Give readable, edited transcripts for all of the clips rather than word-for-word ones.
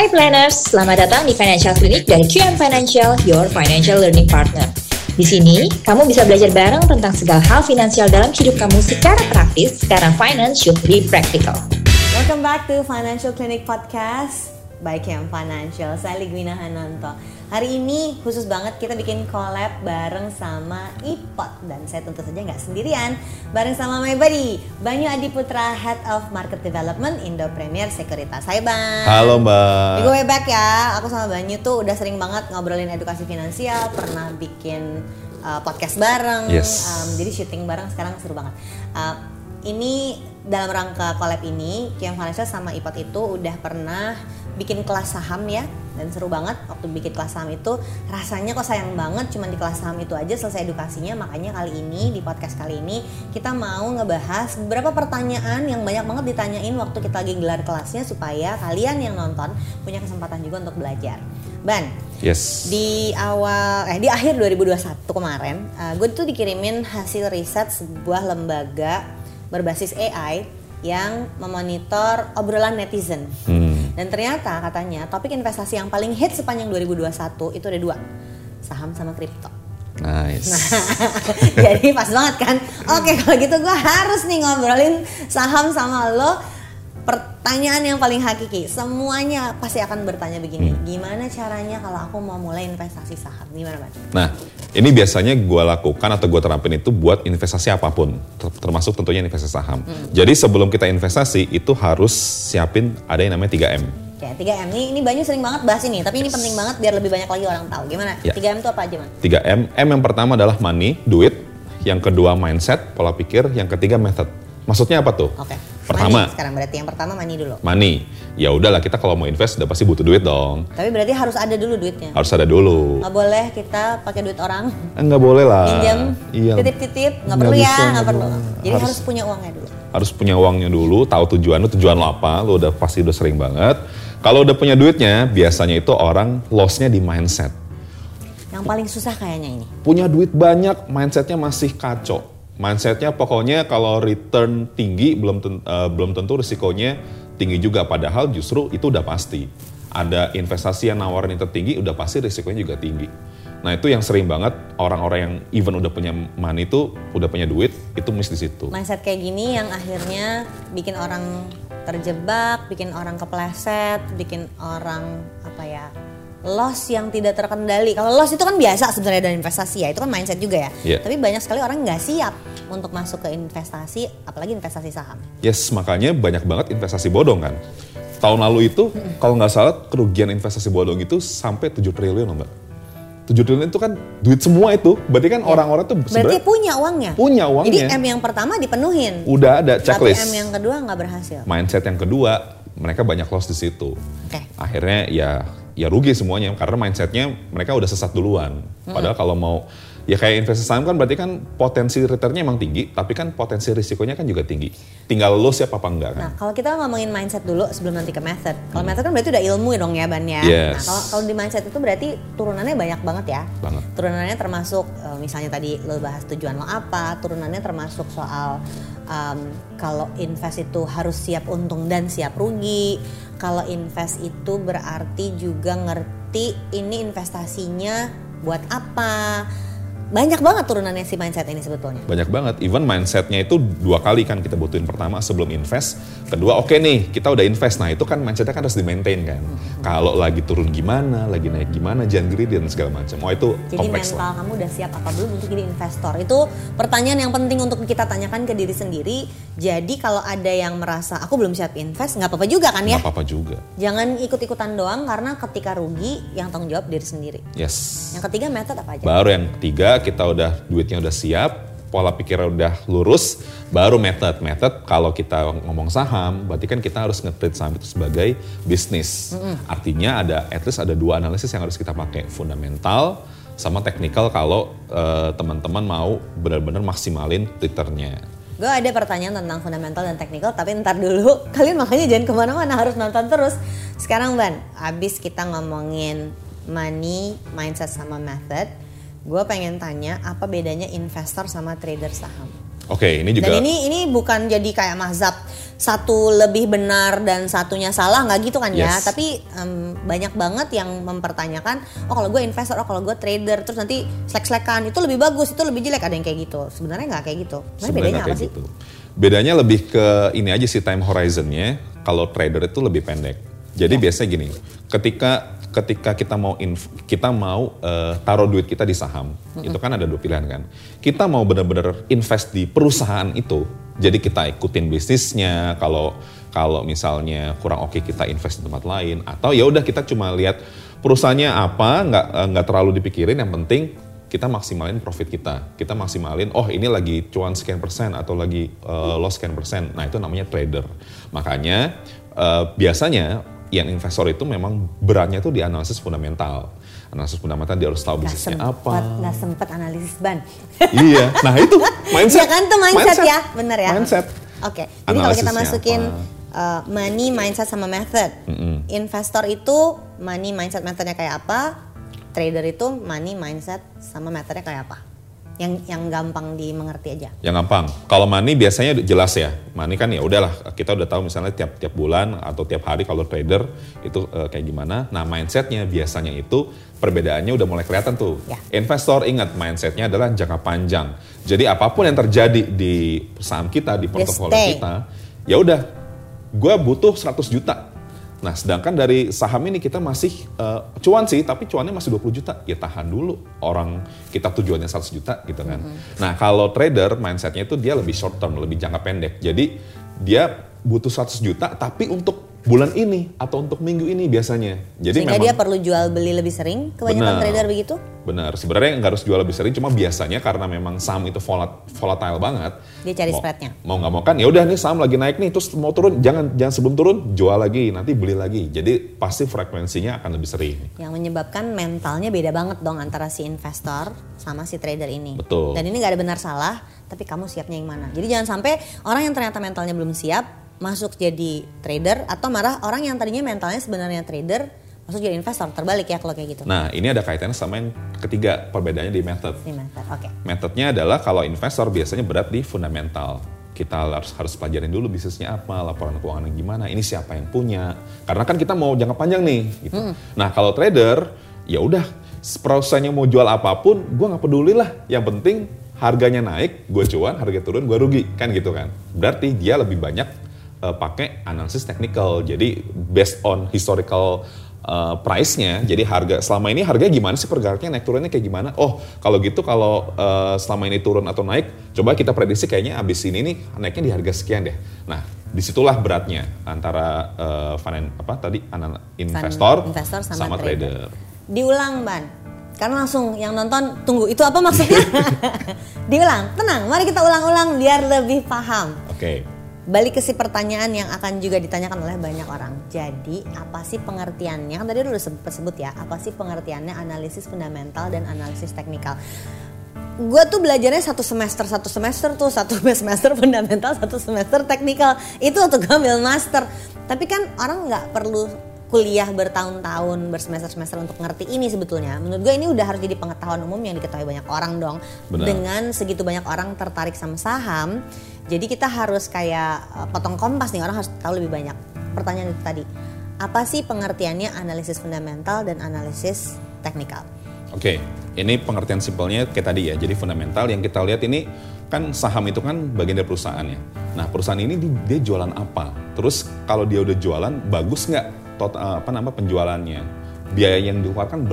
Hai planners, selamat datang di Financial Clinic dari QM Financial, your financial learning partner. Di sini, kamu bisa belajar bareng tentang segala hal finansial dalam hidup kamu secara praktis, karena finance should be practical. Welcome back to Financial Clinic Podcast by QM Financial. Saya Ligwina Hananto. Hari ini khusus banget kita bikin collab bareng sama IPOT. Dan saya tentu saja nggak sendirian, bareng sama my buddy Banyu Adi Putra, Head of Market Development Indo Premier Sekuritas. Hai Bang. Halo Mbak. Di way back ya, aku sama Banyu tuh udah sering banget ngobrolin edukasi finansial. Pernah bikin podcast bareng, yes. Jadi syuting bareng sekarang seru banget. Ini dalam rangka collab ini QM Financial sama IPOT itu udah pernah bikin kelas saham ya. Dan seru banget waktu bikin kelas saham itu, rasanya kok sayang banget cuman di kelas saham itu aja selesai edukasinya. Makanya kali ini, di podcast kali ini, kita mau ngebahas beberapa pertanyaan yang banyak banget ditanyain waktu kita lagi gelar kelasnya, supaya kalian yang nonton punya kesempatan juga untuk belajar. Ban, yes. Di akhir 2021 kemarin, gue tuh dikirimin hasil riset sebuah lembaga berbasis AI yang memonitor obrolan netizen. Dan ternyata katanya topik investasi yang paling hit sepanjang 2021 itu ada dua, saham sama kripto. Nice. Nah, jadi pas banget kan. Oke, kalau gitu gue harus nih ngobrolin saham sama lo. Pertanyaan yang paling hakiki, semuanya pasti akan bertanya begini, gimana caranya kalau aku mau mulai investasi saham, gimana Bang? Nah, ini biasanya gue lakukan atau gue terapin itu buat investasi apapun, termasuk tentunya investasi saham. Jadi sebelum kita investasi itu harus siapin ada yang namanya 3M. Ya, 3M ini Banyu sering banget bahas ini, tapi ini penting banget biar lebih banyak lagi orang tahu. Gimana? Ya. 3M itu apa aja, Bang? 3M, M yang pertama adalah money, duit, yang kedua mindset, pola pikir, yang ketiga method. Maksudnya apa tuh? Oke. Pertama. Money sekarang berarti yang pertama money dulu. Money. Ya udahlah, kita kalau mau invest udah pasti butuh duit dong. Tapi berarti harus ada dulu duitnya. Harus ada dulu. Enggak boleh kita pakai duit orang. Enggak boleh lah. Pinjam. Iya. Titip-titip, enggak perlu ya, enggak perlu. Jadi harus punya uangnya dulu. Harus punya uangnya dulu, tahu tujuan lo apa, lo udah pasti udah sering banget. Kalau udah punya duitnya, biasanya itu orang loss-nya di mindset. Yang paling susah kayaknya ini. Punya duit banyak, mindset-nya masih kacau. Mindsetnya pokoknya kalau return tinggi belum tentu risikonya tinggi juga, padahal justru itu udah pasti. Ada investasi yang nawarin return tinggi udah pasti risikonya juga tinggi. Nah itu yang sering banget orang-orang yang even udah punya money itu, udah punya duit, itu miss di situ. Mindset kayak gini yang akhirnya bikin orang terjebak, bikin orang kepleset, bikin orang loss yang tidak terkendali. Kalau loss itu kan biasa sebenarnya dalam investasi ya, itu kan mindset juga ya. Yeah. Tapi banyak sekali orang nggak siap untuk masuk ke investasi, apalagi investasi saham. Yes, makanya banyak banget investasi bodong kan. Tahun lalu itu kalau nggak salah kerugian investasi bodong itu sampai 7 triliun Mbak. 7 triliun itu kan duit semua itu, berarti kan orang-orang tuh berarti punya uangnya. Jadi M yang pertama dipenuhin. Udah ada checklist. Tapi M yang kedua nggak berhasil. Mindset yang kedua, mereka banyak loss di situ. Okay. Akhirnya ya rugi semuanya karena mindsetnya mereka udah sesat duluan. Padahal kalau mau ya kayak investasi saham kan berarti kan potensi returnnya emang tinggi, tapi kan potensi risikonya kan juga tinggi. Tinggal lo siap apa enggak kan? Nah kalau kita ngomongin mindset dulu sebelum nanti ke method. Kalau method kan berarti udah ilmu dong ya Ban ya. Yes. Nah kalau di mindset itu berarti turunannya banyak banget ya. Banget. Turunannya termasuk misalnya tadi lo bahas tujuan lo apa, turunannya termasuk soal kalau invest itu harus siap untung dan siap rugi. Kalau invest itu berarti juga ngerti ini investasinya buat apa. Banyak banget turunannya si mindset ini sebetulnya. Banyak banget, even mindsetnya itu dua kali kan kita butuhin. Pertama sebelum invest, kedua oke nih kita udah invest. Nah itu kan mindsetnya kan harus di-maintain kan. Kalau lagi turun gimana, lagi naik gimana, jangan greedy dan segala macam. Oh itu jadi kompleks mental lah. Kamu udah siap apa belum untuk jadi investor? Itu pertanyaan yang penting untuk kita tanyakan ke diri sendiri. Jadi kalau ada yang merasa aku belum siap invest, gak apa-apa juga kan ya? Gak apa-apa juga. Jangan ikut-ikutan doang karena ketika rugi yang tanggung jawab diri sendiri. Yes. Yang ketiga method apa aja? Baru yang ketiga kita udah duitnya udah siap, pola pikirnya udah lurus, baru method. Kalau kita ngomong saham, berarti kan kita harus nge-treat saham itu sebagai bisnis. Artinya ada at least ada dua analisis yang harus kita pakai, fundamental sama teknikal kalau teman-teman mau benar-benar maksimalin returnnya. Gue ada pertanyaan tentang fundamental dan teknikal, tapi ntar dulu. Kalian makanya jangan kemana-mana, harus nonton terus. Sekarang Ban, abis kita ngomongin money, mindset sama method, gue pengen tanya apa bedanya investor sama trader saham. Oke, ini juga. Dan ini bukan jadi kayak mazhab satu lebih benar dan satunya salah, nggak gitu kan ya. Yes. Tapi banyak banget yang mempertanyakan, oh kalau gue investor, oh kalau gue trader, terus nanti selek-selekan, itu lebih bagus, itu lebih jelek, ada yang kayak gitu. Sebenarnya nggak kayak gitu. Sebenarnya bedanya apa sih? Gitu. Bedanya lebih ke ini aja sih, time horizonnya. Kalau trader itu lebih pendek. Jadi ya, biasanya gini, ketika kita mau taruh duit kita di saham, itu kan ada dua pilihan kan. Kita mau benar-benar invest di perusahaan itu, jadi kita ikutin bisnisnya. Kalau misalnya kurang oke, kita invest di tempat lain. Atau ya udah kita cuma lihat perusahaannya apa, nggak terlalu dipikirin. Yang penting kita maksimalin profit kita. Kita maksimalin, oh ini lagi cuan sekian persen atau lagi loss sekian persen. Nah itu namanya trader. Makanya biasanya yang investor itu memang beratnya tuh di analisis fundamental. Analisis fundamental dia harus tahu bisnisnya apa. Gak sempat analisis ban. Iya, nah itu mindset. Ya kan tuh mindset ya, bener ya. Mindset. Oke, jadi kalau kita masukin money, mindset sama method. Investor itu money, mindset, methodnya kayak apa. Trader itu money, mindset sama methodnya kayak apa. Yang gampang dimengerti aja. Yang gampang. Kalau money biasanya jelas ya. Money kan ya udahlah, kita udah tahu misalnya tiap bulan atau tiap hari kalau trader itu kayak gimana. Nah mindsetnya biasanya itu perbedaannya udah mulai kelihatan tuh. Ya. Investor ingat mindsetnya adalah jangka panjang. Jadi apapun yang terjadi di saham kita, di portofolio kita, ya udah, gue butuh 100 juta. Nah sedangkan dari saham ini kita masih cuan sih, tapi cuannya masih 20 juta. Ya tahan dulu, orang kita tujuannya 100 juta gitu kan. Nah kalau trader mindsetnya itu dia lebih short term, lebih jangka pendek. Jadi dia butuh 100 juta tapi untuk bulan ini atau untuk minggu ini biasanya. Jadi sehingga memang dia perlu jual beli lebih sering, kebanyakan trader begitu? Benar, sebenarnya nggak harus jual lebih sering, cuma biasanya karena memang saham itu volatile banget. Dia cari spreadnya. Mau nggak mau kan, ya udah nih saham lagi naik nih, terus mau turun, jangan sebelum turun jual lagi, nanti beli lagi. Jadi pasti frekuensinya akan lebih sering. Yang menyebabkan mentalnya beda banget dong antara si investor sama si trader ini. Betul. Dan ini nggak ada benar salah, tapi kamu siapnya yang mana. Jadi jangan sampai orang yang ternyata mentalnya belum siap masuk jadi trader, atau marah orang yang tadinya mentalnya sebenarnya trader masuk jadi investor, terbalik ya kalau kayak gitu. Nah ini ada kaitannya sama yang ketiga, perbedaannya di method. Di method, oke. Okay. Methodnya adalah kalau investor biasanya berat di fundamental. Kita harus pelajarin dulu bisnisnya apa, laporan keuangan yang gimana, ini siapa yang punya. Karena kan kita mau jangka panjang nih. Gitu. Nah kalau trader, ya udah perusahaannya mau jual apapun, gue nggak peduli lah. Yang penting harganya naik, gue cuan, harga turun, gue rugi, kan gitu kan. Berarti dia lebih banyak pakai analisis teknikal, jadi based on historical price-nya, jadi harga selama ini harganya gimana sih, pergeraknya naik turunnya kayak gimana? Oh kalau gitu kalau selama ini turun atau naik, coba kita prediksi kayaknya abis ini nih naiknya di harga sekian deh. Nah disitulah beratnya antara investor sama trader. Diulang Ban, karena langsung yang nonton tunggu itu apa maksudnya? Diulang, tenang, mari kita ulang-ulang biar lebih paham. Oke. Balik ke si pertanyaan yang akan juga ditanyakan oleh banyak orang. Jadi apa sih pengertiannya? Kan tadi udah sebut ya, apa sih pengertiannya analisis fundamental dan analisis teknikal. Gue tuh belajarnya satu semester tuh, satu semester fundamental, satu semester teknikal. Itu waktu gue ambil master. Tapi kan orang gak perlu kuliah bertahun-tahun, bersemester-semester untuk ngerti ini sebetulnya. Menurut gue ini udah harus jadi pengetahuan umum yang diketahui banyak orang dong. Benar. Dengan segitu banyak orang tertarik sama saham, jadi kita harus kayak potong kompas nih, orang harus tahu lebih banyak. Pertanyaan itu tadi, apa sih pengertiannya analisis fundamental dan analisis teknikal? Oke, ini pengertian simpelnya kayak tadi ya. Jadi fundamental yang kita lihat ini kan saham itu kan bagian dari perusahaannya. Nah perusahaan ini dia jualan apa? Terus kalau dia udah jualan bagus nggak penjualannya? Biaya yang dikeluarkan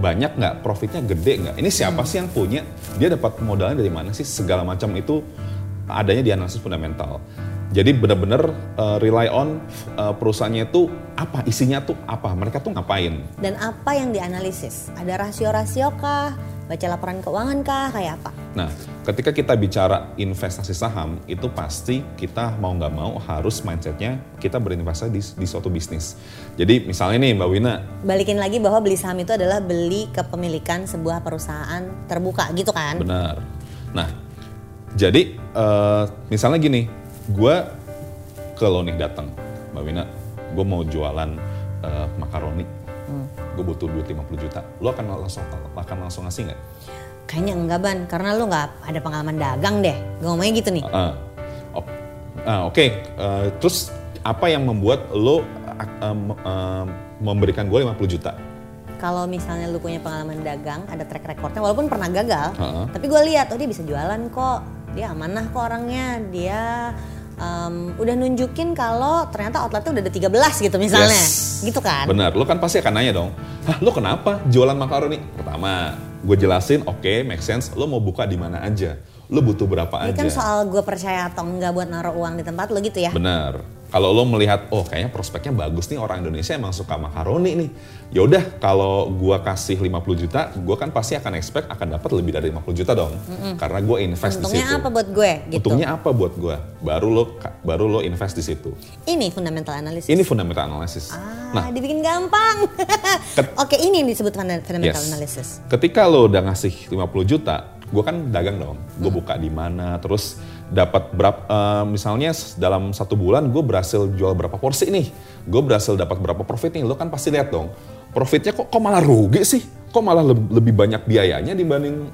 banyak nggak? Profitnya gede nggak? Ini siapa sih yang punya? Dia dapat modalnya dari mana sih? Segala macam itu adanya di analisis fundamental. Jadi benar-benar rely on perusahaannya itu apa, isinya tuh apa, mereka tuh ngapain. Dan apa yang dianalisis? Ada rasio-rasio kah? Baca laporan keuangan kah? Kayak apa? Nah, ketika kita bicara investasi saham, itu pasti kita mau nggak mau harus mindsetnya kita berinvestasi di suatu bisnis. Jadi misalnya nih Mbak Wina, balikin lagi bahwa beli saham itu adalah beli kepemilikan sebuah perusahaan terbuka gitu kan? Benar. Nah, jadi misalnya gini, gue ke lo nih datang, Mbak Wina, gue mau jualan makaroni, gue butuh duit 50 juta, lo akan langsung ngasih nggak? Kayaknya enggak Ban, karena lo nggak ada pengalaman dagang deh, gue ngomongnya gitu nih. Terus apa yang membuat lo memberikan gue 50 juta? Kalau misalnya lu punya pengalaman dagang, ada track recordnya, walaupun pernah gagal, tapi gue lihat, oh dia bisa jualan kok, dia amanah kok orangnya, dia udah nunjukin kalau ternyata outletnya udah ada 13 gitu misalnya, gitu kan? Benar, lu kan pasti akan nanya dong, hah lu kenapa jualan makaroni? Pertama, gue jelasin, oke, make sense, lu mau buka di mana aja, lu butuh berapa aja. Ini kan soal gue percaya atau enggak buat naruh uang di tempat lu gitu ya? Benar. Kalau lo melihat, oh kayaknya prospeknya bagus nih, orang Indonesia emang suka makaroni nih. Yaudah, kalau gue kasih 50 juta, gue kan pasti akan expect akan dapat lebih dari 50 juta dong. Mm-mm. Karena gue invest di situ. Untungnya apa buat gue? Gitu. Untungnya apa buat gue? Baru lo invest di situ. Ini fundamental analysis. Ini fundamental analysis. Nah, dibikin gampang. Oke, ini yang disebut fundamental analysis. Ketika lo udah ngasih 50 juta, gue kan dagang dong. Gue buka di mana, terus dapat berapa, misalnya dalam satu bulan gue berhasil jual berapa porsi nih, gue berhasil dapat berapa profit nih, lo kan pasti lihat dong, profitnya kok malah rugi sih, kok malah lebih banyak biayanya dibanding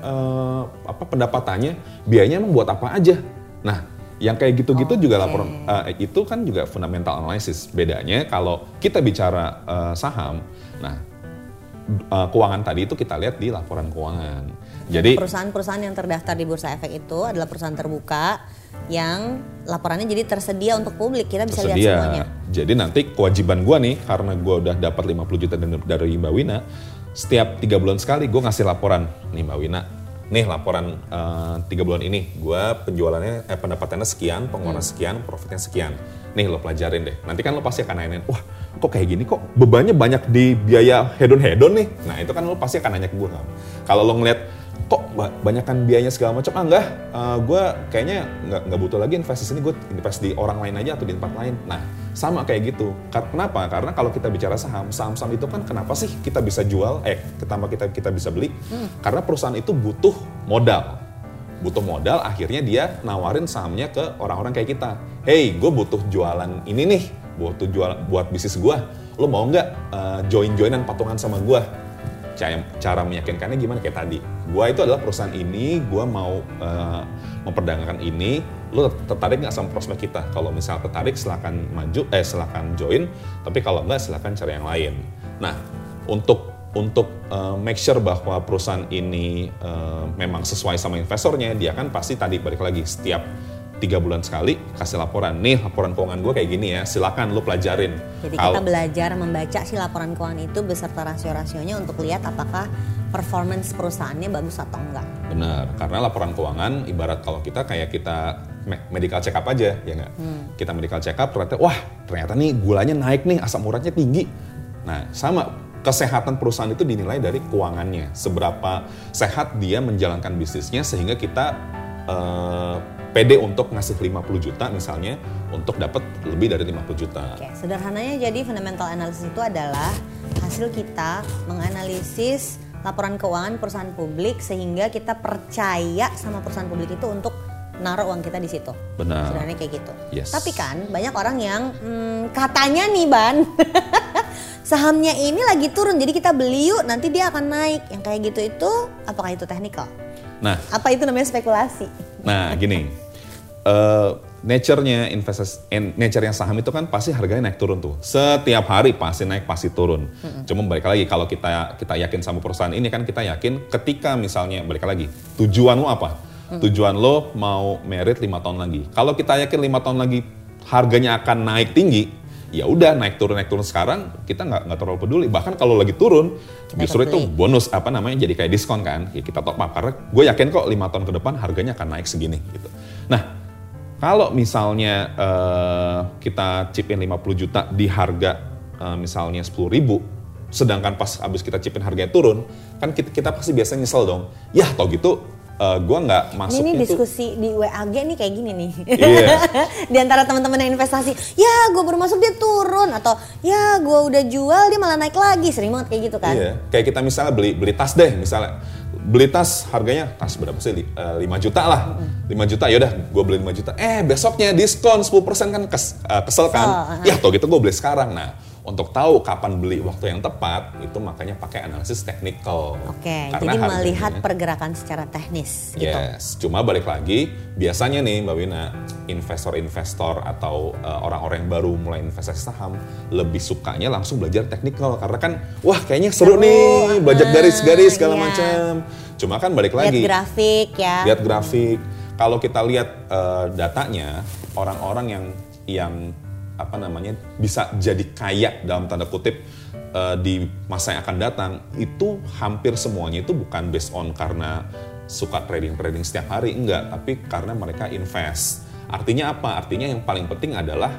pendapatannya, biayanya emang buat apa aja. Nah, yang kayak gitu-gitu juga laporan, itu kan juga fundamental analysis. Bedanya kalau kita bicara saham, nah keuangan tadi itu kita lihat di laporan keuangan. Jadi perusahaan-perusahaan yang terdaftar di Bursa Efek itu adalah perusahaan terbuka yang laporannya jadi tersedia untuk publik, kita bisa lihat semuanya. Jadi nanti kewajiban gue nih, karena gue udah dapat 50 juta dari Mbak Wina, setiap 3 bulan sekali gue ngasih laporan, nih Mbak Wina, nih laporan 3 bulan ini, gue penjualannya, pendapatannya sekian, pengeluaran sekian, profitnya sekian. Nih lo pelajarin deh, nanti kan lo pasti akan nanyain, wah kok kayak gini kok bebannya banyak di biaya hedon-hedon nih. Nah itu kan lo pasti akan nanya ke gue. Kalau lo ngeliat kok banyakan biayanya segala macam, gue kayaknya nggak butuh lagi invest di sini, gue invest di orang lain aja atau di tempat lain. Nah sama kayak gitu. Kenapa? Karena kalau kita bicara saham itu kan kenapa sih kita bisa jual, kita bisa beli? Karena perusahaan itu butuh modal, akhirnya dia nawarin sahamnya ke orang-orang kayak kita. Hey, gue butuh jualan ini nih, butuh jual buat bisnis gue. Lo mau nggak join-joinan patungan sama gue? Cara meyakinkannya gimana? Kayak tadi, gue itu adalah perusahaan ini, gue mau memperdagangkan ini, lo tertarik nggak sama prospek kita? Kalau misal tertarik silakan maju, silakan join, tapi kalau nggak silakan cari yang lain. Nah, untuk make sure bahwa perusahaan ini memang sesuai sama investornya, dia kan pasti tadi balik lagi setiap 3 bulan sekali kasih laporan. Nih laporan keuangan gue kayak gini ya, silakan lo pelajarin. Jadi kita belajar membaca si laporan keuangan itu beserta rasio-rasionya untuk lihat apakah performance perusahaannya bagus atau enggak. Benar, karena laporan keuangan ibarat kalau kita medical check up aja, ya enggak? Kita medical check up ternyata nih gulanya naik nih, asam uratnya tinggi. Nah sama, kesehatan perusahaan itu dinilai dari keuangannya. Seberapa sehat dia menjalankan bisnisnya sehingga kita pede untuk ngasih 50 juta misalnya untuk dapat lebih dari 50 juta. Oke, sederhananya jadi fundamental analysis itu adalah hasil kita menganalisis laporan keuangan perusahaan publik sehingga kita percaya sama perusahaan publik itu untuk naruh uang kita di situ. Benar. Sederhananya kayak gitu. Yes. Tapi kan banyak orang yang katanya nih Ban, sahamnya ini lagi turun jadi kita beli yuk nanti dia akan naik. Yang kayak gitu itu apakah itu technical? Nah, apa itu namanya spekulasi? Nah, gini, nature-nya nature-nya saham itu kan pasti harganya naik turun tuh. Setiap hari pasti naik, pasti turun. Cuma balik lagi, kalau kita yakin sama perusahaan ini kan kita yakin ketika misalnya balik lagi, tujuan lo apa? Tujuan lo mau merit 5 tahun lagi. Kalau kita yakin 5 tahun lagi harganya akan naik tinggi, ya udah naik turun sekarang kita nggak terlalu peduli. Bahkan kalau lagi turun kita justru itu bonus, jadi kayak diskon kan, ya kita top up karena gue yakin kok 5 tahun ke depan harganya akan naik segini gitu. Nah kalau misalnya kita chipin 50 juta di harga misalnya 10.000, sedangkan pas abis kita chipin harganya turun kan kita pasti biasanya nyesel dong ya, tau gitu. Gue nggak masuk ini diskusi di WAG nih kayak gini nih. Yeah. Di antara teman-teman yang investasi, ya gue baru masuk dia turun, atau ya gue udah jual dia malah naik lagi, sering banget kayak gitu kan. Yeah. Kayak kita misalnya beli tas deh, misalnya beli tas harganya tas berapa sih, 5 juta lah, 5 juta yaudah gue beli 5 juta, besoknya diskon 10% kan kesel kan. Ya toh gitu gue beli sekarang. Nah Untuk tahu kapan beli waktu yang tepat, itu makanya pakai analisis teknikal. Oke, karena jadi melihat pergerakan secara teknis. Yes, gitu. Cuma balik lagi, biasanya nih Mbak Wina, investor-investor atau orang-orang yang baru mulai investasi saham, lebih sukanya langsung belajar teknikal. Karena kan, wah kayaknya seru nih, belajar garis-garis segala macam. Cuma kan balik lagi. Lihat grafik ya. Lihat grafik. Kalau kita lihat datanya, orang-orang yang apa namanya bisa jadi kaya dalam tanda kutip di masa yang akan datang itu hampir semuanya itu bukan based on karena suka trading setiap hari, enggak, tapi karena mereka invest. Artinya apa? Artinya yang paling penting adalah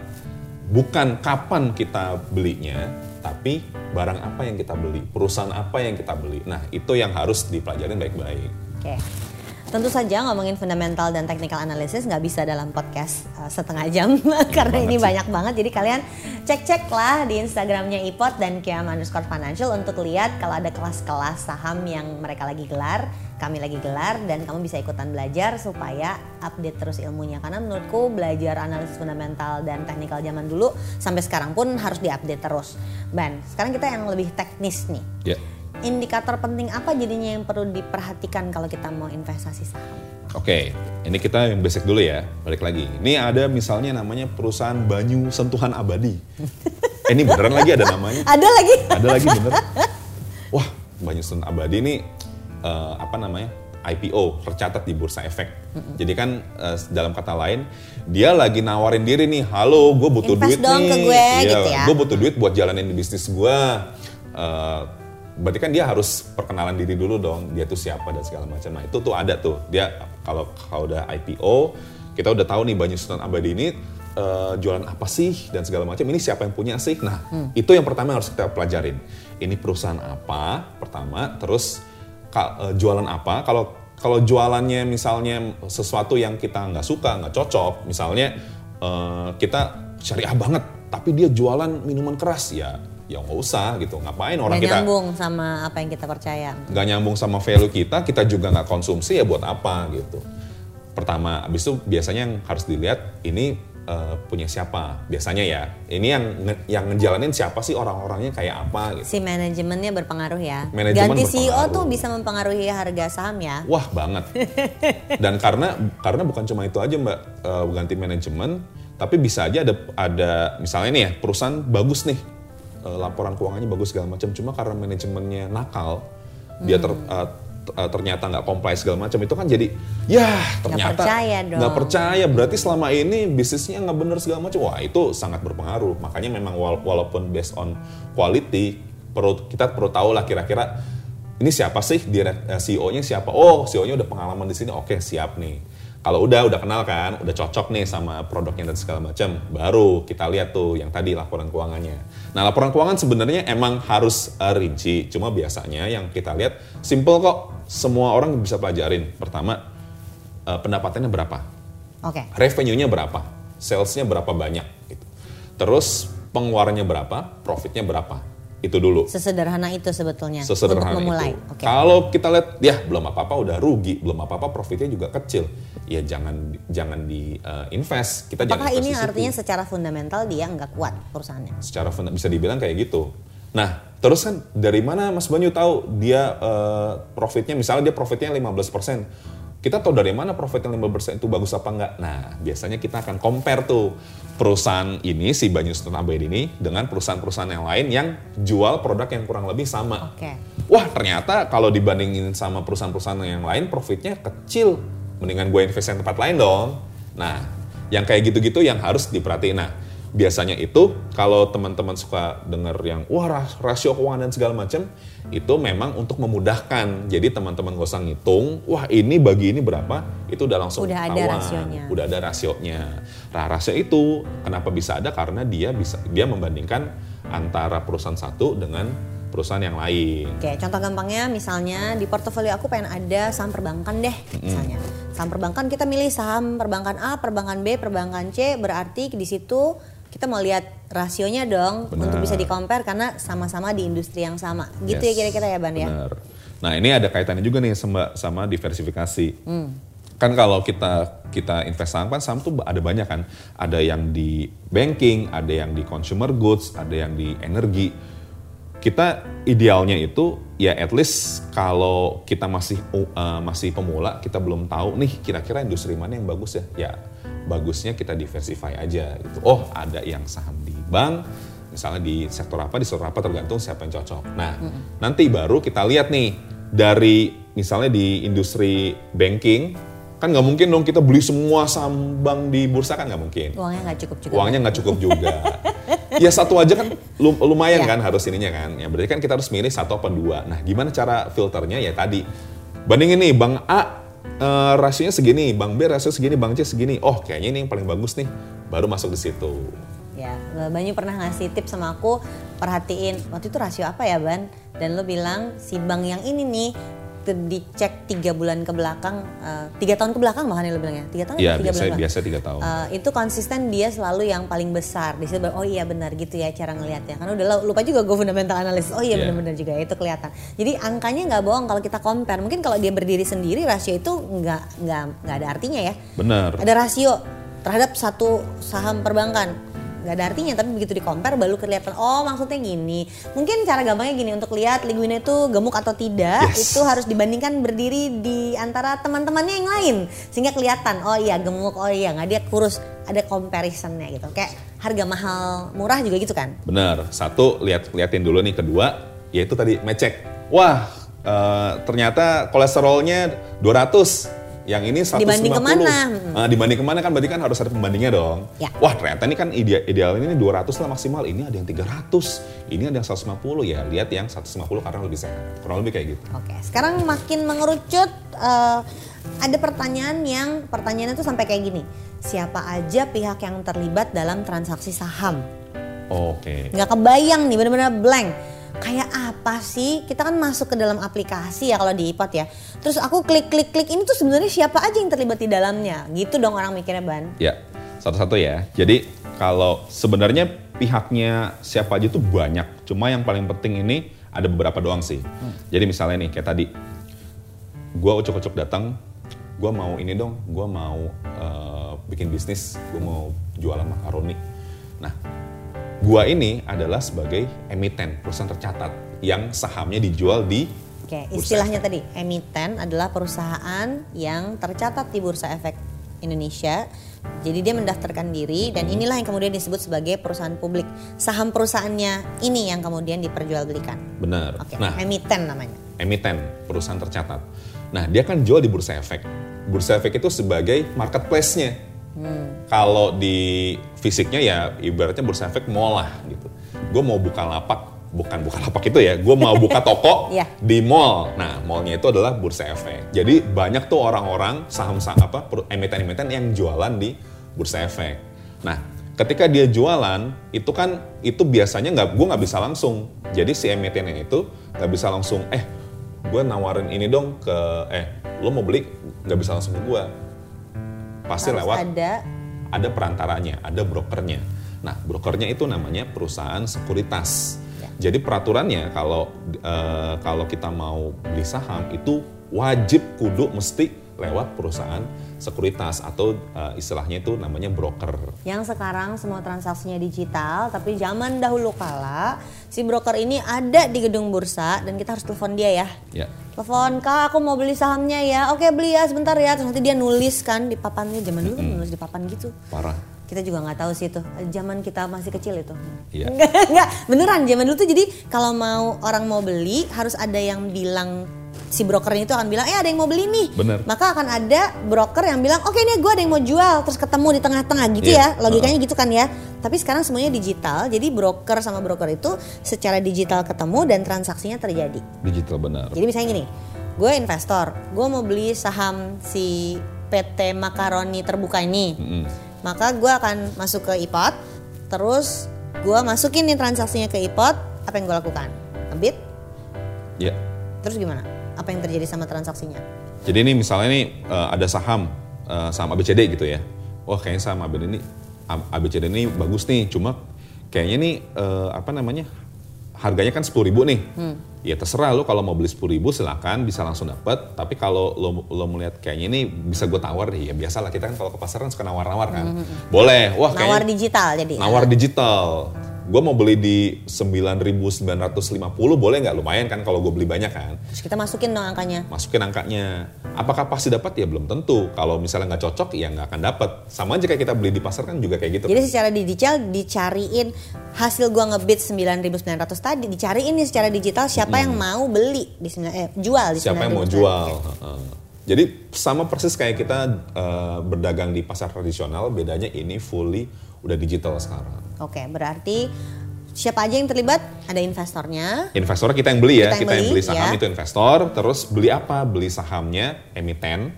bukan kapan kita belinya, tapi barang apa yang kita beli, perusahaan apa yang kita beli. Nah, itu yang harus dipelajari baik-baik. Oke. Tentu saja ngomongin fundamental dan technical analysis nggak bisa dalam podcast setengah jam karena ini banyak banget. Jadi kalian cek lah di Instagramnya IPOT dan QM_Financial untuk lihat kalau ada kelas-kelas saham yang mereka lagi gelar, kami lagi gelar, dan kamu bisa ikutan belajar supaya update terus ilmunya. Karena menurutku belajar analisis fundamental dan technical zaman dulu sampai sekarang pun harus diupdate terus. Ban, sekarang kita yang lebih teknis nih. Yeah. Indikator penting apa jadinya yang perlu diperhatikan kalau kita mau investasi saham? Oke, ini kita yang basic dulu ya, balik lagi. Ini ada misalnya namanya perusahaan Banyu Sentuhan Abadi. Ini beneran lagi ada namanya? Ada lagi bener. Wah, Banyu Sentuhan Abadi ini apa namanya? IPO, tercatat di Bursa Efek. Mm-hmm. Jadi kan dalam kata lain, dia lagi nawarin diri nih, halo gue butuh invest duit dong nih. Ke gue, ya, gitu ya. Gue butuh duit buat jalanin bisnis gue. Berarti kan dia harus perkenalan diri dulu dong, dia tuh siapa dan segala macam. Nah itu tuh ada tuh, dia kalau udah IPO, kita udah tahu nih Banyu Sultan Abadi ini jualan apa sih dan segala macam, ini siapa yang punya sih? Nah itu yang pertama harus kita pelajarin. Ini perusahaan apa pertama, terus jualan apa, kalau jualannya misalnya sesuatu yang kita nggak suka, nggak cocok, misalnya kita syariah banget, tapi dia jualan minuman keras ya nggak usah gitu, ngapain orang gak kita. Gak nyambung sama apa yang kita percaya. Gak nyambung sama value kita juga gak konsumsi, ya buat apa gitu. Pertama, abis itu biasanya yang harus dilihat ini punya siapa. Biasanya ya, ini yang ngejalanin siapa sih, orang-orangnya kayak apa gitu. Si manajemennya berpengaruh ya. Manajemen ganti CEO berpengaruh. Tuh bisa mempengaruhi harga saham ya. Wah banget. Dan karena bukan cuma itu aja Mbak, ganti manajemen, tapi bisa aja ada misalnya nih ya, perusahaan bagus nih. Laporan keuangannya bagus segala macam, cuma karena manajemennya nakal, dia ternyata nggak comply segala macam, itu kan jadi ternyata nggak percaya, berarti selama ini bisnisnya nggak bener segala macam. Wah itu sangat berpengaruh. Makanya memang walaupun based on quality, kita perlu tahu lah kira-kira ini siapa sih CEO-nya siapa. Oh CEO-nya udah pengalaman di sini, oke siap nih. Kalau udah kenal kan, udah cocok nih sama produknya dan segala macam, baru kita lihat tuh yang tadi laporan keuangannya. Nah laporan keuangan sebenarnya emang harus rinci, cuma biasanya yang kita lihat simple kok, semua orang bisa pelajarin. Pertama, pendapatannya berapa, revenue-nya berapa, sales-nya berapa banyak, gitu. Terus pengeluarannya berapa, profit-nya berapa, itu dulu. Sesederhana itu sebetulnya. Sesederhana memulai. Itu. Okay. Kalau kita lihat, ya belum apa-apa udah rugi, belum apa-apa profitnya juga kecil. Ya jangan di invest. Kita apakah jangan ini artinya situ. Secara fundamental dia nggak kuat perusahaannya? Secara fundamental bisa dibilang kayak gitu. Nah terus kan dari mana Mas Banyu tahu dia profitnya, misalnya dia profitnya 15%. Kita tahu dari mana profitnya 15% itu bagus apa nggak? Nah biasanya kita akan compare tuh perusahaan ini, si Banyu Sultan Abadi ini, dengan perusahaan-perusahaan yang lain yang jual produk yang kurang lebih sama. Okay. Wah ternyata kalau dibandingin sama perusahaan-perusahaan yang lain profitnya kecil. Mendingan gue invest yang tempat lain dong. Nah, yang kayak gitu-gitu yang harus diperhatiin. Nah, biasanya itu kalau teman-teman suka denger yang wah rasio keuangan dan segala macam, itu memang untuk memudahkan. Jadi teman-teman gak usah ngitung, wah ini bagi ini berapa, itu udah langsung ketahuan. Udah ada rasionya. Nah, rasio itu kenapa bisa ada? Karena dia membandingkan antara perusahaan satu dengan perusahaan yang lain. Oke, contoh gampangnya misalnya di portofolio aku pengen ada saham perbankan deh, misalnya. Saham perbankan kita milih saham perbankan A, perbankan B, perbankan C, berarti di situ kita mau lihat rasionya dong. Bener. Untuk bisa di-compare karena sama-sama di industri yang sama. Gitu yes. Ya kira-kira ya Ban ya. Bener. Nah, ini ada kaitannya juga nih sama diversifikasi. Kan kalau kita invest saham kan saham tuh ada banyak kan. Ada yang di banking, ada yang di consumer goods, ada yang di energi. Kita idealnya itu ya at least kalau kita masih pemula, kita belum tahu nih kira-kira industri mana yang bagus ya. Ya bagusnya kita diversify aja gitu. Oh, ada yang saham di bank, misalnya di sektor apa tergantung siapa yang cocok. Nah, nanti baru kita lihat nih dari misalnya di industri banking. Kan nggak mungkin dong kita beli semua saham bank di bursa, kan nggak mungkin. Uangnya nggak cukup juga. Ya satu aja kan lumayan kan harus ininya kan. Ya berarti kan kita harus milih satu apa dua. Nah gimana cara filternya ya tadi. Bandingin nih bank A rasionya segini, bank B rasio segini, bank C segini. Oh kayaknya ini yang paling bagus nih. Baru masuk di situ. Ya, Banyu pernah ngasih tips sama aku, perhatiin waktu itu rasio apa ya Ban? Dan lo bilang si bank yang ini nih dicek 3 bulan ke belakang, 3 tahun ke belakang malah nih lo bilangnya. 3 tahun ya, 3 bulan. Iya, biasa 3 tahun. Itu konsisten dia selalu yang paling besar. Di situ oh iya benar gitu ya cara ngelihatnya. Karena udah lupa juga gue fundamental analysis. Oh iya benar-benar juga itu kelihatan. Jadi angkanya enggak bohong kalau kita compare. Mungkin kalau dia berdiri sendiri rasio itu enggak ada artinya ya. Benar. Ada rasio terhadap satu saham perbankan. Gak ada artinya, tapi begitu di-compare baru kelihatan, oh maksudnya gini. Mungkin cara gampangnya gini, untuk lihat Ligwina itu gemuk atau tidak, itu harus dibandingkan berdiri di antara teman-temannya yang lain. Sehingga kelihatan, oh iya gemuk, oh iya gak, dia kurus, ada comparison-nya gitu. Kayak harga mahal murah juga gitu kan? Bener, satu liatin dulu nih, kedua yaitu tadi mecek. Wah ternyata kolesterolnya 200. Yang ini 150. Dibanding kemana? Dibanding kemana kan berarti kan harus ada pembandingnya dong. Ya. Wah ternyata ini kan ideal ini 200 lah maksimal. Ini ada yang 300, ini ada yang 150 ya. Lihat yang 150 karena lebih sehat. Kurang lebih kayak gitu. Oke, sekarang makin mengerucut. Ada pertanyaan yang pertanyaannya tuh sampai kayak gini. Siapa aja pihak yang terlibat dalam transaksi saham? Oke. Nggak kebayang nih, benar-benar blank. Kayak apa sih? Kita kan masuk ke dalam aplikasi ya kalau di IPOT ya. Terus aku klik ini tuh sebenarnya siapa aja yang terlibat di dalamnya? Gitu dong orang mikirnya Ban. Ya, satu-satu ya. Jadi kalau sebenarnya pihaknya siapa aja tuh banyak. Cuma yang paling penting ini ada beberapa doang sih. Jadi misalnya nih kayak tadi. Gua ucuk-ucuk datang, gua mau ini dong, gua mau bikin bisnis, gua mau jualan makaroni. Nah, gua ini adalah sebagai emiten, perusahaan tercatat yang sahamnya dijual di Bursa Efek. Istilahnya tadi, emiten adalah perusahaan yang tercatat di Bursa Efek Indonesia. Jadi dia mendaftarkan diri dan inilah yang kemudian disebut sebagai perusahaan publik. Saham perusahaannya ini yang kemudian diperjualbelikan. Benar. Okay. Nah, emiten namanya. Emiten, perusahaan tercatat. Nah, dia kan jual di Bursa Efek. Bursa Efek itu sebagai marketplace-nya. Kalau di fisiknya ya ibaratnya Bursa Efek mall lah gitu. Gue mau buka lapak, bukan buka lapak itu ya. Gue mau buka toko di mall. Nah, mallnya itu adalah Bursa Efek. Jadi banyak tuh orang-orang saham-saham apa emiten-emiten yang jualan di Bursa Efek. Nah, ketika dia jualan itu kan itu biasanya gue nggak bisa langsung. Jadi si emiten itu nggak bisa langsung. Gue nawarin ini dong ke lo mau beli, nggak bisa langsung ke gue. Pasti harus lewat ada perantaranya, ada brokernya. Nah, brokernya itu namanya perusahaan sekuritas. Ya. Jadi peraturannya kalau kita mau beli saham itu wajib kudu mesti lewat perusahaan sekuritas atau istilahnya itu namanya broker. Yang sekarang semua transaksinya digital, tapi zaman dahulu kala si broker ini ada di gedung bursa dan kita harus telepon dia ya. Ya. Telepon, Kak, aku mau beli sahamnya ya. Oke, beli ya sebentar ya. Terus nanti dia nulis kan di papannya, zaman dulu nulis di papan gitu. Parah. Kita juga nggak tahu sih itu, zaman kita masih kecil itu. Iya. Enggak, beneran zaman dulu tuh jadi kalau mau orang mau beli harus ada yang bilang. Si brokernya itu akan bilang, ada yang mau beli nih. Bener. Maka akan ada broker yang bilang, oke ini gue ada yang mau jual. Terus ketemu di tengah-tengah gitu ya. Logikanya gitu kan ya. Tapi sekarang semuanya digital. Jadi broker sama broker itu secara digital ketemu dan transaksinya terjadi. Digital benar. Jadi misalnya gini, gue investor. Gue mau beli saham si PT Makaroni Terbuka ini. Maka gue akan masuk ke IPOT. Terus gue masukin nih transaksinya ke IPOT. Apa yang gue lakukan? Ngebit? Iya. Terus gimana? Apa yang terjadi sama transaksinya? Jadi ini misalnya nih ada saham ABCD gitu ya. Wah kayaknya saham ABCD ini bagus nih. Cuma kayaknya nih harganya kan 10.000 nih. ya terserah lo, kalau mau beli 10.000 silahkan, bisa langsung dapet. Tapi kalau lo melihat kayaknya ini bisa gue tawar nih, ya biasalah kita kan kalau ke pasar kan suka nawar-nawar kan. Boleh, wah kayaknya nawar digital jadi. Nawar digital. Gue mau beli di 9.950, boleh nggak? Lumayan kan kalau gue beli banyak kan. Terus kita masukin dong angkanya. Masukin angkanya. Apakah pasti dapat? Ya belum tentu. Kalau misalnya nggak cocok ya nggak akan dapat. Sama aja kayak kita beli di pasar kan juga kayak gitu. Jadi kan? Secara digital dicariin hasil gue ngebid 9.900 tadi, dicariin nih secara digital siapa yang mau beli di jual di 9.900. Siapa yang mau jual? Jadi sama persis kayak kita berdagang di pasar tradisional, bedanya ini fully udah digital sekarang. Oke, berarti siapa aja yang terlibat? Ada investornya. Investor kita yang beli ya, kita yang beli saham ya. Itu investor. Terus beli apa? Beli sahamnya emiten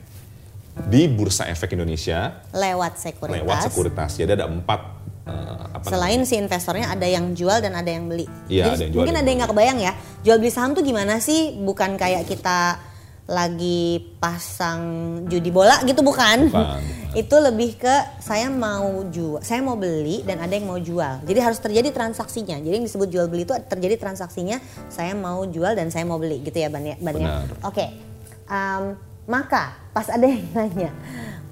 di Bursa Efek Indonesia. Lewat sekuritas. Jadi ada 4. Selain si investornya ada yang jual dan ada yang beli. Iya, ada yang jual. Mungkin ada yang nggak kebayang ya, jual beli saham tuh gimana sih? Bukan kayak kita lagi pasang judi bola gitu, bukan. Itu lebih ke saya mau beli dan ada yang mau jual. Jadi harus terjadi transaksinya. Jadi yang disebut jual beli itu terjadi transaksinya, saya mau jual dan saya mau beli gitu ya Bannya. Oke. Maka pas ada yang nanya,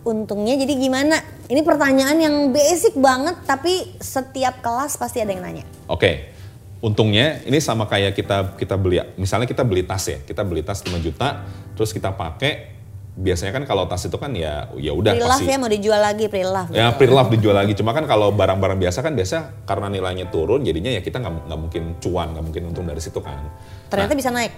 untungnya jadi gimana? Ini pertanyaan yang basic banget tapi setiap kelas pasti ada yang nanya. Oke. Untungnya ini sama kayak kita beli, misalnya kita beli tas ya. Kita beli tas 5 juta terus kita pakai. Biasanya kan kalau tas itu kan ya udah pasti. Pre-love ya, mau dijual lagi pre-love. Ya pre-love dijual lagi. Cuma kan kalau barang-barang biasa kan biasa karena nilainya turun jadinya ya kita nggak mungkin cuan, nggak mungkin untung dari situ kan. Ternyata bisa naik.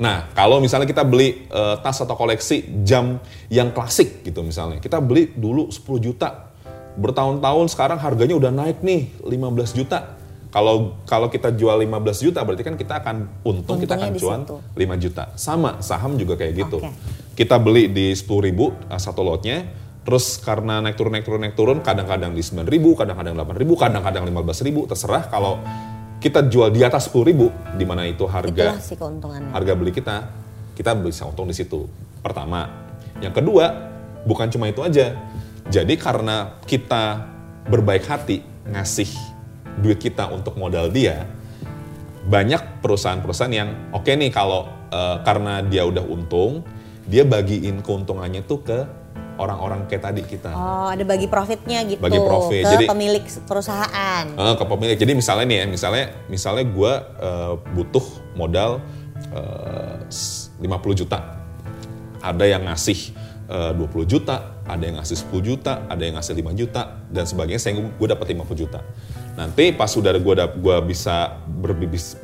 Nah kalau misalnya kita beli tas atau koleksi jam yang klasik gitu misalnya. Kita beli dulu 10 juta. Bertahun-tahun sekarang harganya udah naik nih 15 juta. Kalau kita jual 15 juta berarti kan kita akan untung, untungnya kita akan cuan 5 juta. Sama saham juga kayak gitu. Okay. Kita beli di 10.000 satu lotnya, terus karena naik turun kadang-kadang di 9.000, kadang-kadang 8.000, kadang-kadang 15.000, terserah. Kalau kita jual di atas 10.000 di mana itu harga si harga beli kita bisa untung di situ. Pertama. Yang kedua, bukan cuma itu aja. Jadi karena kita berbaik hati ngasih duit kita untuk modal dia, banyak perusahaan-perusahaan yang oke nih kalau karena dia udah untung, dia bagiin keuntungannya tuh ke orang-orang kayak tadi kita. Oh, ada bagi profitnya gitu. Bagi profit. Ke jadi, pemilik perusahaan. Ke pemilik. Jadi misalnya nih ya, misalnya gue butuh modal 50 juta. Ada yang ngasih 20 juta, ada yang ngasih 10 juta, ada yang ngasih 5 juta, dan sebagainya. Sehingga gue dapet 50 juta. Nanti pas udah gue bisa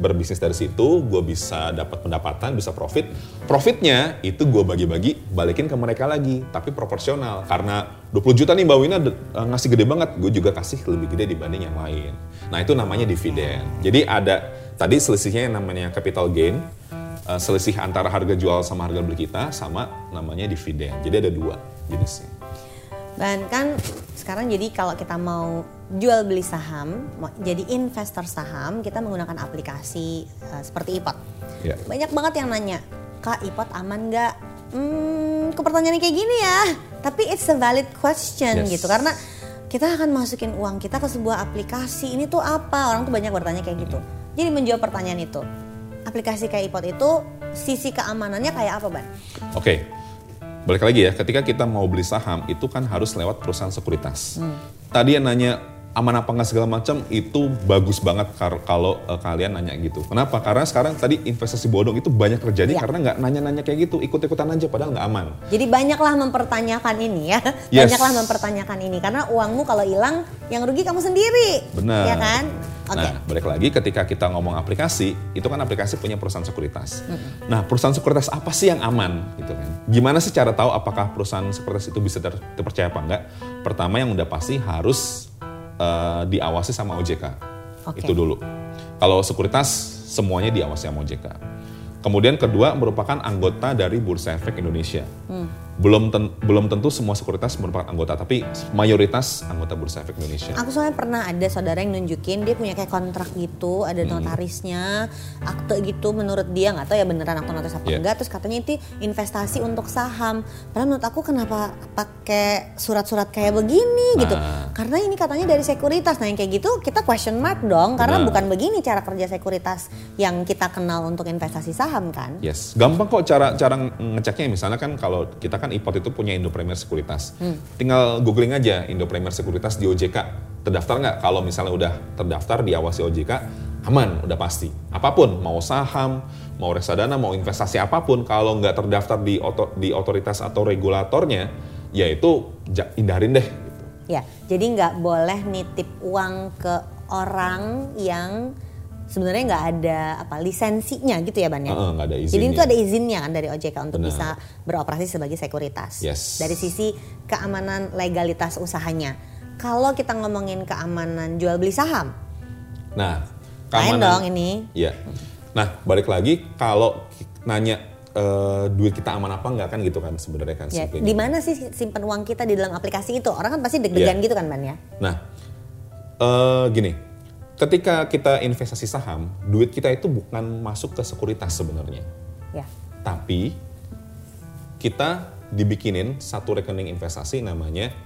berbisnis dari situ, gue bisa dapat pendapatan, bisa profit. Profitnya itu gue bagi-bagi, balikin ke mereka lagi, tapi proporsional. Karena 20 juta nih Mbak Wina ngasih gede banget, gue juga kasih lebih gede dibanding yang lain. Nah itu namanya dividen. Jadi ada, tadi selisihnya yang namanya capital gain, selisih antara harga jual sama harga beli kita, sama namanya dividen. Jadi ada 2 jenisnya. Dan kan sekarang jadi kalau kita mau jual beli saham, mau jadi investor saham, kita menggunakan aplikasi seperti IPOT. Ya. Banyak banget yang nanya, Kak, IPOT aman nggak? Kok pertanyaannya kayak gini ya? Tapi it's a valid question gitu, karena kita akan masukin uang kita ke sebuah aplikasi, ini tuh apa? Orang tuh banyak bertanya kayak gitu. Jadi menjawab pertanyaan itu. Aplikasi kayak IPOT itu sisi keamanannya kayak apa, Ban? Oke, balik lagi ya. Ketika kita mau beli saham itu kan harus lewat perusahaan sekuritas. Tadi yang nanya aman apa nggak segala macam itu bagus banget kalau kalian nanya gitu. Kenapa? Karena sekarang tadi investasi bodong itu banyak terjadi karena nggak nanya-nanya kayak gitu, ikut-ikutan aja padahal nggak aman. Jadi banyaklah mempertanyakan ini ya. Karena uangmu kalau hilang yang rugi kamu sendiri. Benar. Ya kan? Nah, balik lagi ketika kita ngomong aplikasi, itu kan aplikasi punya perusahaan sekuritas. Nah, perusahaan sekuritas apa sih yang aman gitu kan? Gimana sih cara tahu apakah perusahaan sekuritas itu bisa terpercaya apa enggak? Pertama yang udah pasti harus diawasi sama OJK. Itu dulu. Kalau sekuritas semuanya diawasi sama OJK. Kemudian kedua merupakan anggota dari Bursa Efek Indonesia. Belum tentu semua sekuritas merupakan anggota, tapi mayoritas anggota Bursa Efek Indonesia. Aku soalnya pernah ada saudara yang nunjukin dia punya kayak kontrak gitu, ada notarisnya, akte gitu. Menurut dia nggak tahu ya beneran akte notaris apa enggak. Terus katanya itu investasi untuk saham. Padahal menurut aku kenapa pakai surat-surat kayak begini gitu? Karena ini katanya dari sekuritas. Nah yang kayak gitu kita question mark dong, karena bukan begini cara kerja sekuritas yang kita kenal untuk investasi saham. Kan? Yes, gampang kok cara ngeceknya. Misalnya kan kalau kita kan IPOT itu punya Indo Premier Sekuritas, tinggal googling aja Indo Premier Sekuritas di OJK terdaftar nggak. Kalau misalnya udah terdaftar diawasi OJK, aman, udah pasti. Apapun, mau saham, mau reksadana, mau investasi apapun, kalau nggak terdaftar di otoritas atau regulatornya, ya itu hindarin deh. Gitu. Ya, jadi nggak boleh nitip uang ke orang yang sebenarnya nggak ada apa lisensinya gitu ya Banyu. Nggak ada izinnya. Jadi itu ada izinnya kan dari OJK untuk bisa beroperasi sebagai sekuritas. Yes. Dari sisi keamanan legalitas usahanya. Kalau kita ngomongin keamanan jual beli saham, nah keamanan dong ini. Iya. Nah balik lagi kalau nanya duit kita aman apa nggak kan gitu kan sebenarnya kan. Ya. Di mana sih simpen uang kita di dalam aplikasi itu? Orang kan pasti deg-degan gitu kan Banyu. Nah gini. Ketika kita investasi saham, duit kita itu bukan masuk ke sekuritas sebenarnya. Ya. Tapi kita dibikinin satu rekening investasi namanya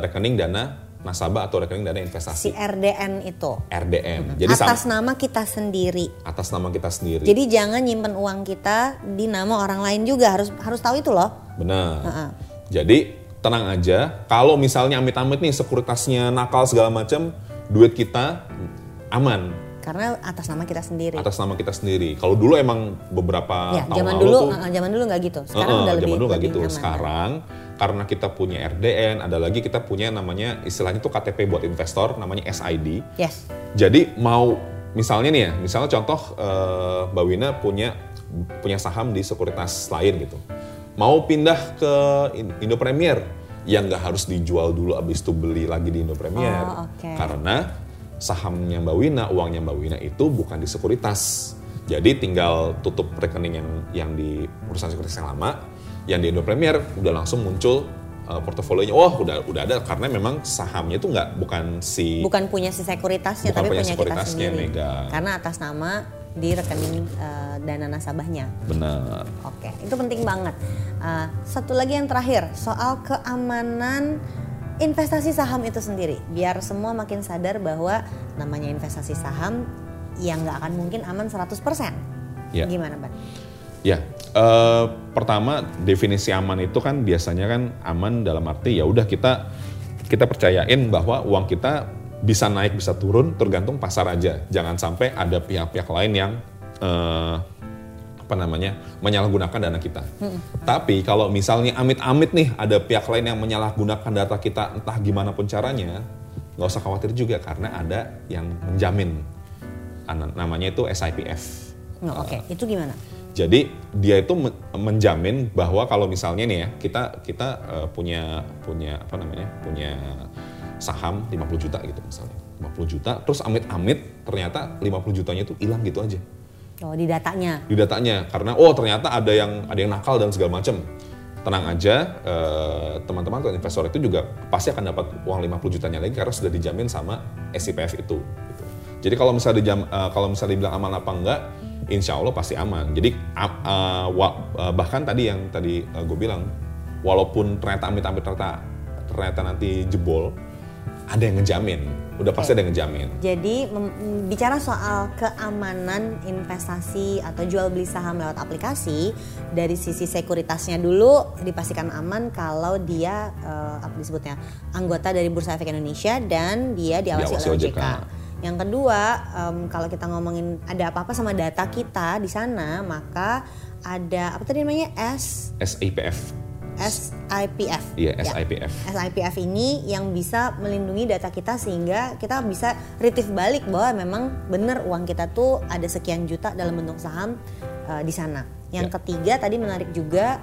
rekening dana nasabah atau rekening dana investasi. Si RDN itu. RDN. Jadi atas nama kita sendiri. Atas nama kita sendiri. Jadi jangan nyimpen uang kita di nama orang lain juga, harus tahu itu loh. Benar. Jadi tenang aja, kalau misalnya amit-amit nih sekuritasnya nakal segala macam, duit kita aman karena atas nama kita sendiri. Atas nama kita sendiri. Kalau dulu emang beberapa tahun zaman dulu nggak gitu. Sekarang udah lebih. Zaman dulu nggak gitu. Aman. Sekarang karena kita punya RDN, ada lagi kita punya namanya istilahnya tuh KTP buat investor, namanya SID. Yes. Jadi mau misalnya nih ya, misalnya contoh Mbak Wina punya saham di sekuritas lain gitu. Mau pindah ke Indo Premier, yang nggak harus dijual dulu abis itu beli lagi di Indo Premier. Karena sahamnya Mbak Wina, uangnya Mbak Wina itu bukan di sekuritas. Jadi tinggal tutup rekening yang di perusahaan sekuritas yang lama, yang di Indo Premier udah langsung muncul portofolionya. Oh, udah ada karena memang sahamnya itu bukan punya si sekuritasnya, tapi punya kita sendiri. Mega. Karena atas nama di rekening dana nasabahnya. Benar. Oke, itu penting banget. Satu lagi yang terakhir, soal keamanan investasi saham itu sendiri. Biar semua makin sadar bahwa namanya investasi saham yang nggak akan mungkin aman 100%. Ya. Gimana, Ban? Ya, pertama definisi aman itu kan biasanya kan aman dalam arti ya udah kita percayain bahwa uang kita bisa naik, bisa turun, tergantung pasar aja. Jangan sampai ada pihak-pihak lain yang menyalahgunakan dana kita. Tapi kalau misalnya amit-amit nih ada pihak lain yang menyalahgunakan data kita entah gimana pun caranya, nggak usah khawatir juga karena ada yang menjamin. Namanya itu SIPF. Itu gimana? Jadi dia itu menjamin bahwa kalau misalnya nih ya kita punya saham 50 juta gitu misalnya. 50 juta terus amit-amit ternyata 50 jutanya itu hilang gitu aja. Oh, di datanya. Di datanya karena ternyata ada yang nakal dan segala macam. Tenang aja teman-teman atau investor itu juga pasti akan dapat uang 50 jutanya lagi karena sudah dijamin sama SIPF itu gitu. Jadi kalau misalnya dibilang aman apa enggak, insya Allah pasti aman. Jadi bahkan tadi gue bilang walaupun ternyata amit-amit ternyata nanti jebol, ada yang ngejamin, udah pasti ada yang ngejamin. Jadi bicara soal keamanan investasi atau jual beli saham lewat aplikasi, dari sisi sekuritasnya dulu dipastikan aman kalau dia disebutnya anggota dari Bursa Efek Indonesia dan dia diawasi oleh OJK. Yang kedua, kalau kita ngomongin ada apa-apa sama data kita di sana, maka ada apa tadi namanya SIPF. Iya, SIPF. SIPF ini yang bisa melindungi data kita sehingga kita bisa retrieve balik bahwa memang benar uang kita tuh ada sekian juta dalam bentuk saham di sana. Yang ketiga tadi menarik juga,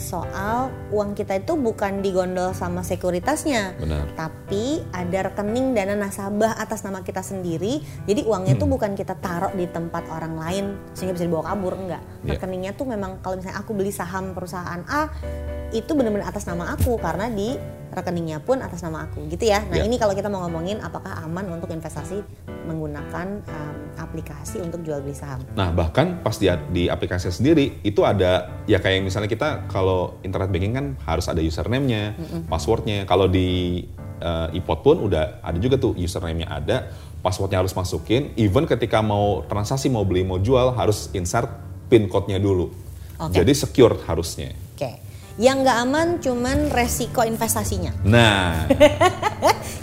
soal uang kita itu bukan digondol sama sekuritasnya. Benar. Tapi ada rekening dana nasabah atas nama kita sendiri. Jadi uangnya itu bukan kita taruh di tempat orang lain sehingga bisa dibawa kabur, enggak. Rekeningnya tuh memang kalau misalnya aku beli saham perusahaan A, itu benar-benar atas nama aku karena di rekeningnya pun atas nama aku gitu ya. Nah ini kalau kita mau ngomongin apakah aman untuk investasi menggunakan aplikasi untuk jual beli saham. Nah bahkan pas di aplikasi sendiri itu ada ya kayak misalnya kita kalau internet banking kan harus ada username-nya, passwordnya. Kalau di IPOT pun udah ada juga tuh, username-nya ada, passwordnya harus masukin. Even ketika mau transaksi, mau beli, mau jual harus insert pin code-nya dulu. Jadi secure harusnya. Yang nggak aman cuman resiko investasinya. Nah,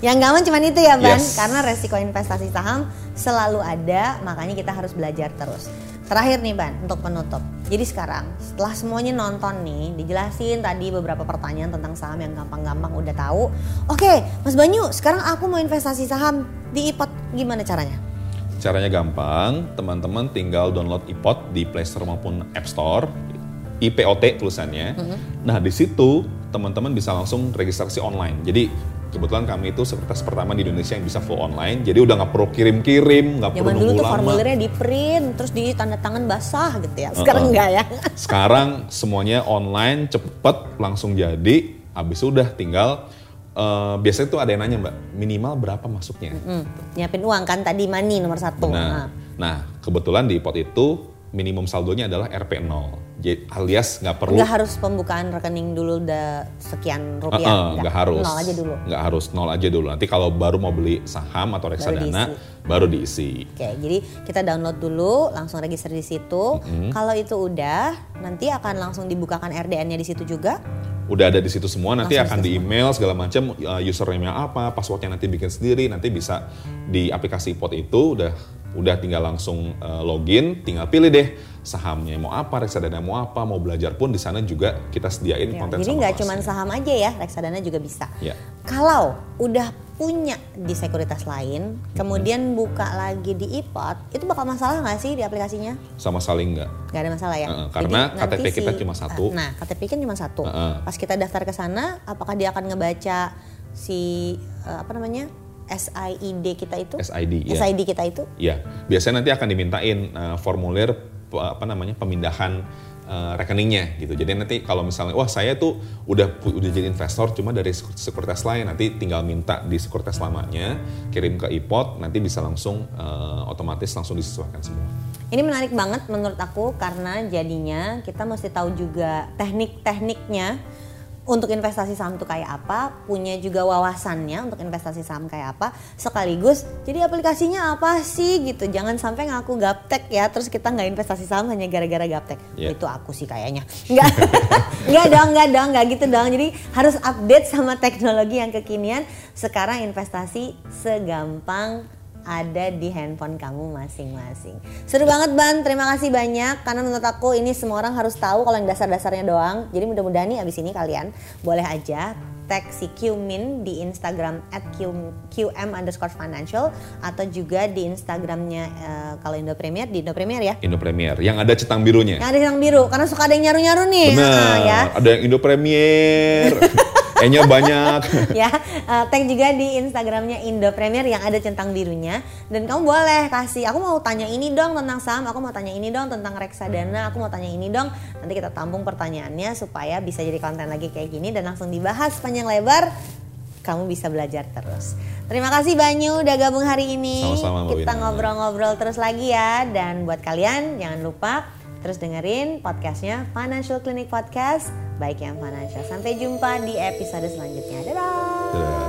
yang nggak aman cuman itu ya Ban, karena resiko investasi saham selalu ada, makanya kita harus belajar terus. Terakhir nih Ban, untuk penutup. Jadi sekarang setelah semuanya nonton nih, dijelasin tadi beberapa pertanyaan tentang saham yang gampang-gampang udah tahu. Oke, Mas Banyu, sekarang aku mau investasi saham di IPOT, gimana caranya? Caranya gampang, teman-teman tinggal download IPOT di Play Store maupun App Store. IPOT tulisannya. Nah di situ teman-teman bisa langsung registrasi online. Jadi kebetulan kami itu sekuritas pertama di Indonesia yang bisa full online. Jadi udah nggak perlu kirim-kirim, nggak perlu nunggu lama. Zaman dulu tuh formulirnya di print, terus di tanda tangan basah gitu ya. Sekarang nggak ya. Sekarang semuanya online, cepet, langsung jadi. Habis udah tinggal. Biasanya tuh ada yang nanya Mbak, minimal berapa masuknya? Nyiapin uang kan tadi, money nomor satu. Nah kebetulan di IPOT itu minimum saldonya adalah Rp0, alias nggak perlu. Nggak harus pembukaan rekening dulu udah sekian rupiah. Nggak harus. Nol aja dulu. Nggak harus, nol aja dulu. Nanti kalau baru mau beli saham atau reksadana baru diisi. Oke, jadi kita download dulu, langsung register di situ. Kalau itu udah, nanti akan langsung dibukakan RDN-nya di situ juga. Udah ada di situ semua, nanti langsung akan di email segala macam, username-nya apa, passwordnya nanti bikin sendiri, nanti bisa di aplikasi IPOT itu udah tinggal langsung login, tinggal pilih deh sahamnya mau apa, reksadana mau apa, mau belajar pun di sana juga kita sediain konten. Jadi nggak cuma saham aja ya, reksadana juga bisa. Kalau udah punya di sekuritas lain, kemudian buka lagi di IPOT, itu bakal masalah nggak sih di aplikasinya? Sama sekali nggak. Nggak ada masalah ya. Karena KTP kita cuma satu. Nah KTP kan cuma satu. Pas kita daftar ke sana, apakah dia akan ngebaca si SID kita itu? SID kita itu? Iya. Biasanya nanti akan dimintain formulir pemindahan rekeningnya gitu. Jadi nanti kalau misalnya wah saya tuh udah jadi investor cuma dari sekuritas lain, nanti tinggal minta di sekuritas lamanya, kirim ke IPOT, nanti bisa langsung otomatis langsung disesuaikan semua. Ini menarik banget menurut aku karena jadinya kita mesti tahu juga teknik-tekniknya. Untuk investasi saham itu kayak apa, punya juga wawasannya untuk investasi saham kayak apa, sekaligus jadi aplikasinya apa sih gitu. Jangan sampai ngaku gaptek ya, terus kita nggak investasi saham hanya gara-gara gaptek. Itu aku sih kayaknya. Enggak dong, nggak gitu dong. Jadi harus update sama teknologi yang kekinian. Sekarang investasi segampang ada di handphone kamu masing-masing. Seru banget Ban, terima kasih banyak. Karena menurut aku ini semua orang harus tahu kalau yang dasar-dasarnya doang. Jadi mudah-mudahan nih abis ini kalian boleh aja tag si QMin di Instagram @QM_Financial atau juga di Instagramnya kalau Indo Premier ya. Indo Premier yang ada centang birunya. Yang ada centang biru karena suka ada yang nyaru-nyaru nih. Benar, ya. Ada yang Indo Premier. Enya banyak. Tag juga di Instagramnya Indo Premier yang ada centang birunya. Dan kamu boleh kasih, aku mau tanya ini dong tentang saham, aku mau tanya ini dong tentang reksadana, aku mau tanya ini dong. Nanti kita tampung pertanyaannya supaya bisa jadi konten lagi kayak gini dan langsung dibahas panjang lebar. Kamu bisa belajar terus. Terima kasih Banyu udah gabung hari ini. Sama-sama, kita ngobrol-ngobrol terus lagi ya. Dan buat kalian jangan lupa terus dengerin podcastnya Financial Clinic Podcast by QM Financial. Sampai jumpa di episode selanjutnya. Dadah!